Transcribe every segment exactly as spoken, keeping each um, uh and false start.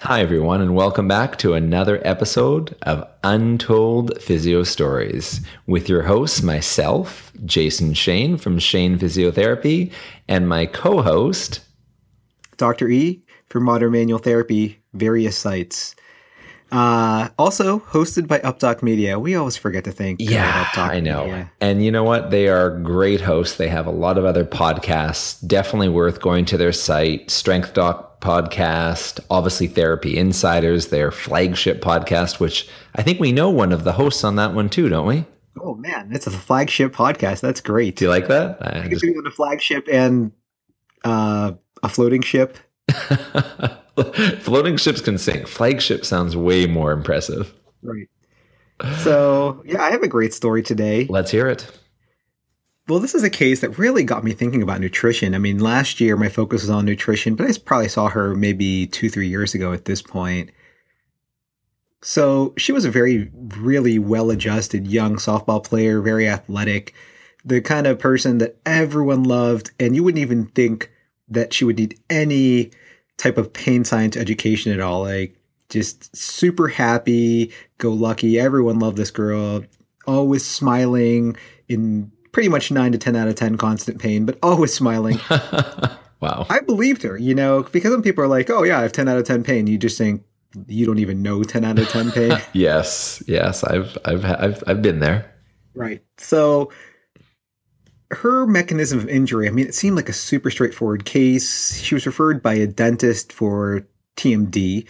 Hi, everyone, and welcome back to another episode of Untold Physio Stories with your hosts, myself, Jason Shane from Shane Physiotherapy, and my co-host, Doctor E from Modern Manual Therapy, various sites. Uh, also hosted by UpDoc Media. We always forget to thank yeah, UpDoc I know. Media. And you know what? They are great hosts. They have a lot of other podcasts. Definitely worth going to their site, Strength Doc Podcast, obviously Therapy Insiders, their flagship podcast, which I think we know one of the hosts on that one too, don't we? Oh, man. That's a flagship podcast. That's great. Do you like that? I, I just... on a flagship and uh, a floating ship. Floating ships can sink. Flagship sounds way more impressive. Right. So, yeah, I have a great story today. Let's hear it. Well, this is a case that really got me thinking about nutrition. I mean, last year my focus was on nutrition, but I probably saw her maybe two, three years ago at this point. So she was a very, really well-adjusted young softball player, very athletic, the kind of person that everyone loved, and you wouldn't even think that she would need any type of pain science education at all. Like, just super happy, go lucky. Everyone loved this girl. Always smiling in pretty much nine to ten out of ten constant pain, but always smiling. Wow. I believed her, you know, because some people are like, oh, yeah, I have ten out of ten pain. You just think you don't even know ten out of ten pain. Yes. Yes. I've, I've, I've, I've been there. Right. So her mechanism of injury, I mean, it seemed like a super straightforward case. She was referred by a dentist for T M D.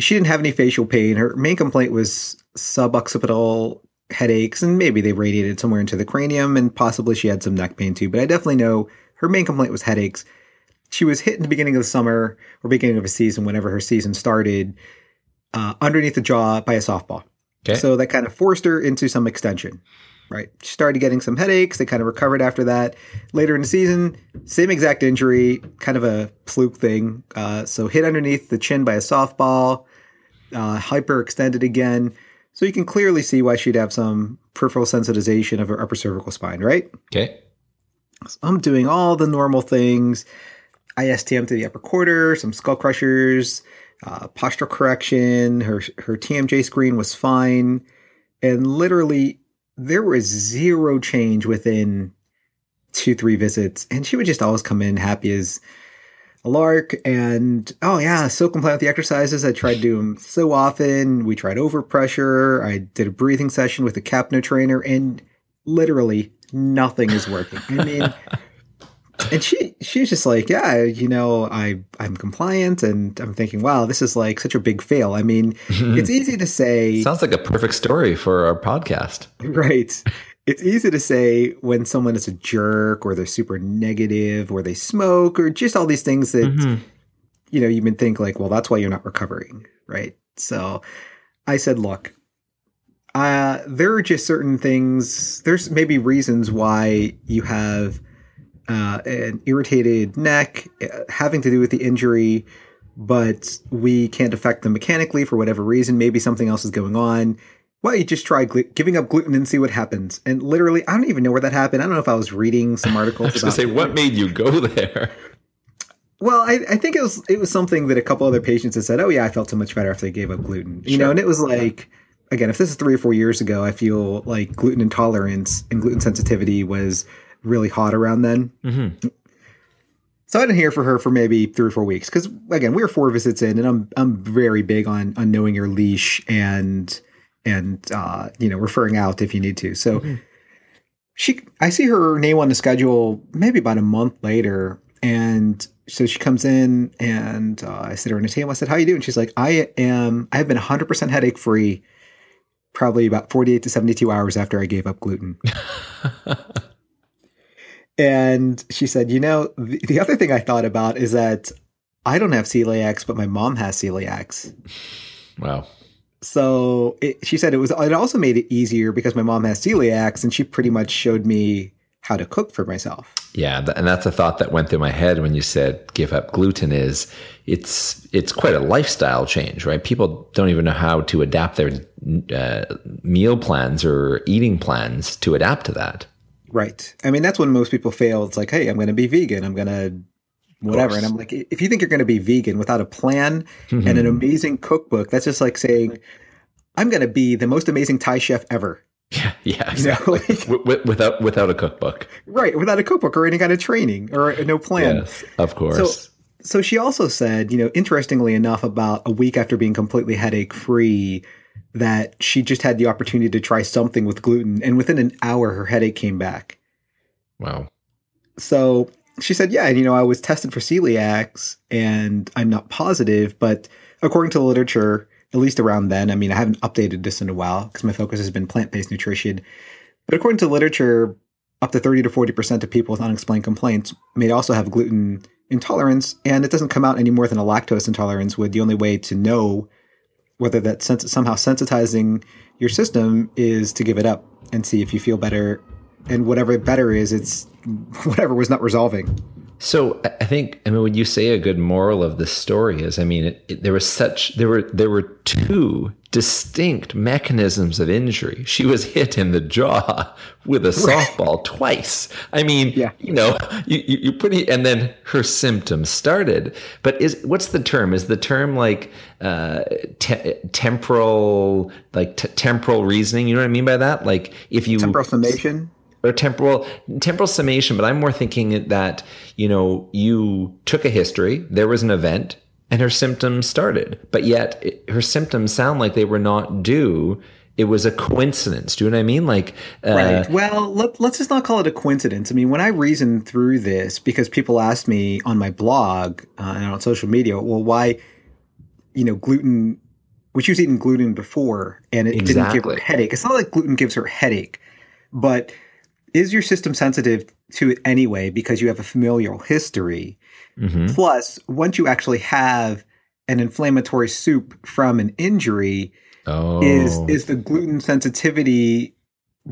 She didn't have any facial pain. Her main complaint was suboccipital headaches, and maybe they radiated somewhere into the cranium, and possibly she had some neck pain too. But I definitely know her main complaint was headaches. She was hit in the beginning of the summer or beginning of a season, whenever her season started, uh, underneath the jaw by a softball. Okay. So that kind of forced her into some extension. Right. She started getting some headaches. They kind of recovered after that. Later in the season, same exact injury, kind of a fluke thing. Uh, so hit underneath the chin by a softball, uh, hyperextended again. So you can clearly see why she'd have some peripheral sensitization of her upper cervical spine, right? Okay. So I'm doing all the normal things, I S T M to the upper quarter, some skull crushers, uh, postural correction. Her, her T M J screen was fine. And literally, there was zero change within two, three visits. And she would just always come in happy as a lark. And, oh, yeah, so compliant with the exercises. I tried to do them so often. We tried overpressure. I did a breathing session with a Capno trainer. And literally nothing is working. I mean, and she she's just like, yeah, you know, I, I'm compliant. And I'm thinking, wow, this is like such a big fail. I mean, it's easy to say. Sounds like a perfect story for our podcast. Right. It's easy to say when someone is a jerk or they're super negative or they smoke or just all these things that, mm-hmm. you know, you would think like, well, that's why you're not recovering. Right. So I said, look, uh, there are just certain things. There's maybe reasons why you have uh, an irritated neck uh, having to do with the injury, but we can't affect them mechanically for whatever reason. Maybe something else is going on. Why don't you just try gl- giving up gluten and see what happens? And literally, I don't even know where that happened. I don't know if I was reading some articles. I was about to say, what made you go there? Well, I, I think it was it was something that a couple other patients had said, oh, yeah, I felt so much better after they gave up gluten. You sure. know, and it was like, again, if this is three or four years ago, I feel like gluten intolerance and gluten sensitivity was really hot around then. Mm-hmm. So I didn't hear from her for maybe three or four weeks because, again, we were four visits in, and I'm I'm very big on on knowing your leash and – and, uh, you know, referring out if you need to. So mm-hmm. she, I see her name on the schedule maybe about a month later. And so she comes in and uh, I sit her on the table. I said, how you doing? She's like, I am, I have been one hundred percent headache free probably about forty-eight to seventy-two hours after I gave up gluten. And she said, you know, the, the other thing I thought about is that I don't have celiacs, but my mom has celiacs. Wow. So it, she said it was, it also made it easier because my mom has celiacs and she pretty much showed me how to cook for myself. Yeah. Th- and that's a thought that went through my head when you said give up gluten is it's, it's quite a lifestyle change, right? People don't even know how to adapt their uh, meal plans or eating plans to adapt to that. Right. I mean, that's when most people fail. It's like, hey, I'm going to be vegan. I'm going to whatever. And I'm like, if you think you're going to be vegan without a plan mm-hmm. and an amazing cookbook, that's just like saying, I'm going to be the most amazing Thai chef ever. Yeah, yeah, exactly. You know, like, without without a cookbook. Right, without a cookbook or any kind of training or no plan. Yes, of course. So, so she also said, you know, interestingly enough, about a week after being completely headache-free, that she just had the opportunity to try something with gluten. And within an hour, her headache came back. Wow. So she said, yeah, you know, I was tested for celiacs and I'm not positive, but according to the literature, at least around then, I mean, I haven't updated this in a while because my focus has been plant-based nutrition, but according to literature, up to thirty to forty percent of people with unexplained complaints may also have gluten intolerance, and it doesn't come out any more than a lactose intolerance would. The only way to know whether that's sens- somehow sensitizing your system is to give it up and see if you feel better. And whatever better is, it's whatever was not resolving. So I think, I mean, would you say a good moral of this story is, I mean, it, it, there was such, there were, there were two distinct mechanisms of injury. She was hit in the jaw with a softball twice. I mean, yeah. you know, you, you, you pretty, and then her symptoms started, but is, what's the term? Is the term like uh, te- temporal, like t- temporal reasoning? You know what I mean by that? Like if you- Temporal summation? Or temporal temporal summation, but I'm more thinking that, you know, you took a history, there was an event, and her symptoms started. But yet, it, her symptoms sound like they were not due. It was a coincidence. Do you know what I mean? Like, uh, right. Well, let, let's just not call it a coincidence. I mean, when I reason through this, because people ask me on my blog uh, and on social media, well, why, you know, gluten, which she was eating gluten before, and it exactly. didn't give her a headache. It's not like gluten gives her a headache, but... Is your system sensitive to it anyway because you have a familial history? Mm-hmm. Plus, once you actually have an inflammatory soup from an injury, oh. is is the gluten sensitivity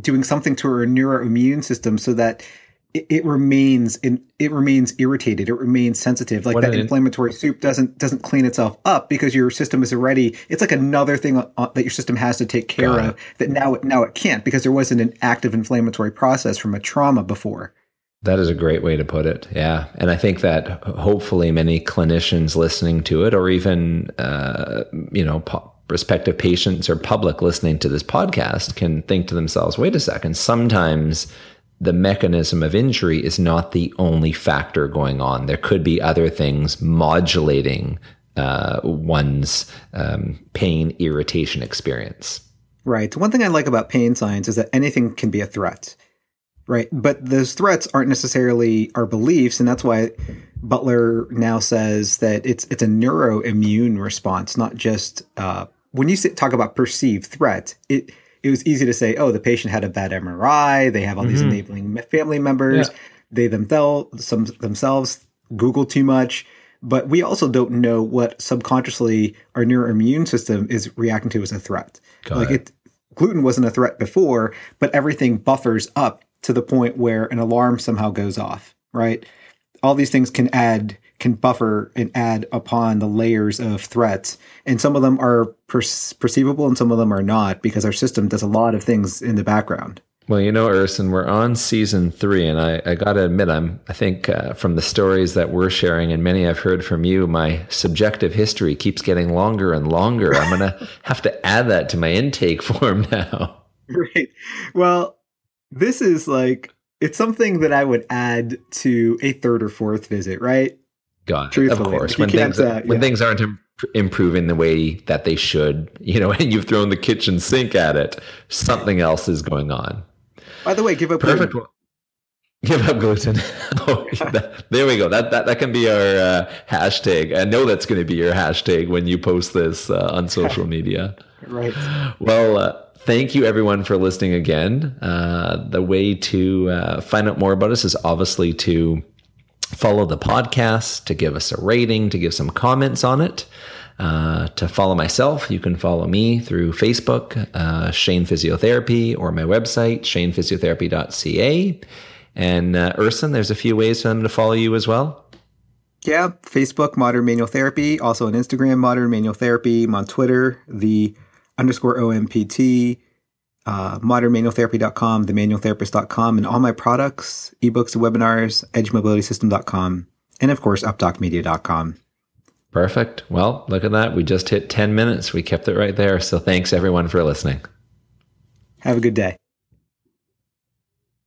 doing something to our neuroimmune system so that it, it remains in, it remains irritated, it remains sensitive? Like what that inflammatory it? soup doesn't doesn't clean itself up because your system is already. It's like another thing that your system has to take care Got of it. that now it now it can't because there wasn't an active inflammatory process from a trauma before. That is a great way to put it. Yeah. And I think that hopefully many clinicians listening to it, or even uh, you know, po- prospective patients or public listening to this podcast, can think to themselves, wait a second, sometimes the mechanism of injury is not the only factor going on. There could be other things modulating uh, one's um, pain irritation experience. Right. One thing I like about pain science is that anything can be a threat, right? But those threats aren't necessarily our beliefs, and that's why Butler now says that it's it's a neuroimmune response, not just uh, when you sit, talk about perceived threat. It It was easy to say, oh, the patient had a bad M R I. They have all mm-hmm. these enabling family members. Yeah. They themselves, some, themselves Google too much. But we also don't know what subconsciously our neuroimmune system is reacting to as a threat. Got like it. It, gluten wasn't a threat before, but everything buffers up to the point where an alarm somehow goes off, right? All these things can add, can buffer and add upon the layers of threats. And some of them are per- perceivable and some of them are not, because our system does a lot of things in the background. Well, you know, Erson, we're on season three, and I, I got to admit, I'm, I think uh, from the stories that we're sharing and many I've heard from you, my subjective history keeps getting longer and longer. I'm going to have to add that to my intake form now. Right. Well, this is like, it's something that I would add to a third or fourth visit, right? God, of course. When things uh, when yeah. things aren't imp- improving the way that they should, you know, and you've thrown the kitchen sink at it, something else is going on. By the way, give up Perfect. gluten. Give up gluten. oh, that, there we go. That that that can be our uh, hashtag. I know that's going to be your hashtag when you post this uh, on social media. Right. Well. Uh, Thank you, everyone, for listening again. Uh, the way to uh, find out more about us is obviously to follow the podcast, to give us a rating, to give some comments on it. uh, to follow myself, you can follow me through Facebook, uh, Shane Physiotherapy, or my website, shane physiotherapy dot c a. And uh, Erson, there's a few ways for them to follow you as well. Yeah, Facebook, Modern Manual Therapy, also on Instagram, Modern Manual Therapy. I'm on Twitter, the underscore O M P T, uh, modern manual therapy dot com, the manual therapist dot com, and all my products, ebooks, webinars, edge mobility system dot com, and of course, up doc media dot com. Perfect. Well, look at that. We just hit ten minutes. We kept it right there. So thanks everyone for listening. Have a good day.